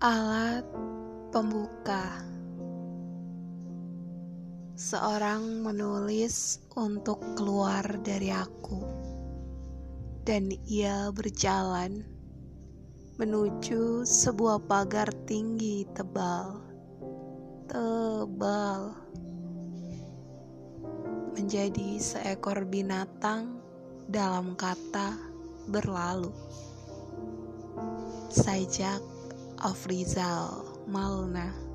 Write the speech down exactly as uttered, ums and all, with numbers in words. Alat pembuka. Seorang menulis untuk keluar dari aku, dan ia berjalan menuju sebuah pagar tinggi tebal, tebal, menjadi seekor binatang dalam kata berlalu. Sajak Afrizal Malna.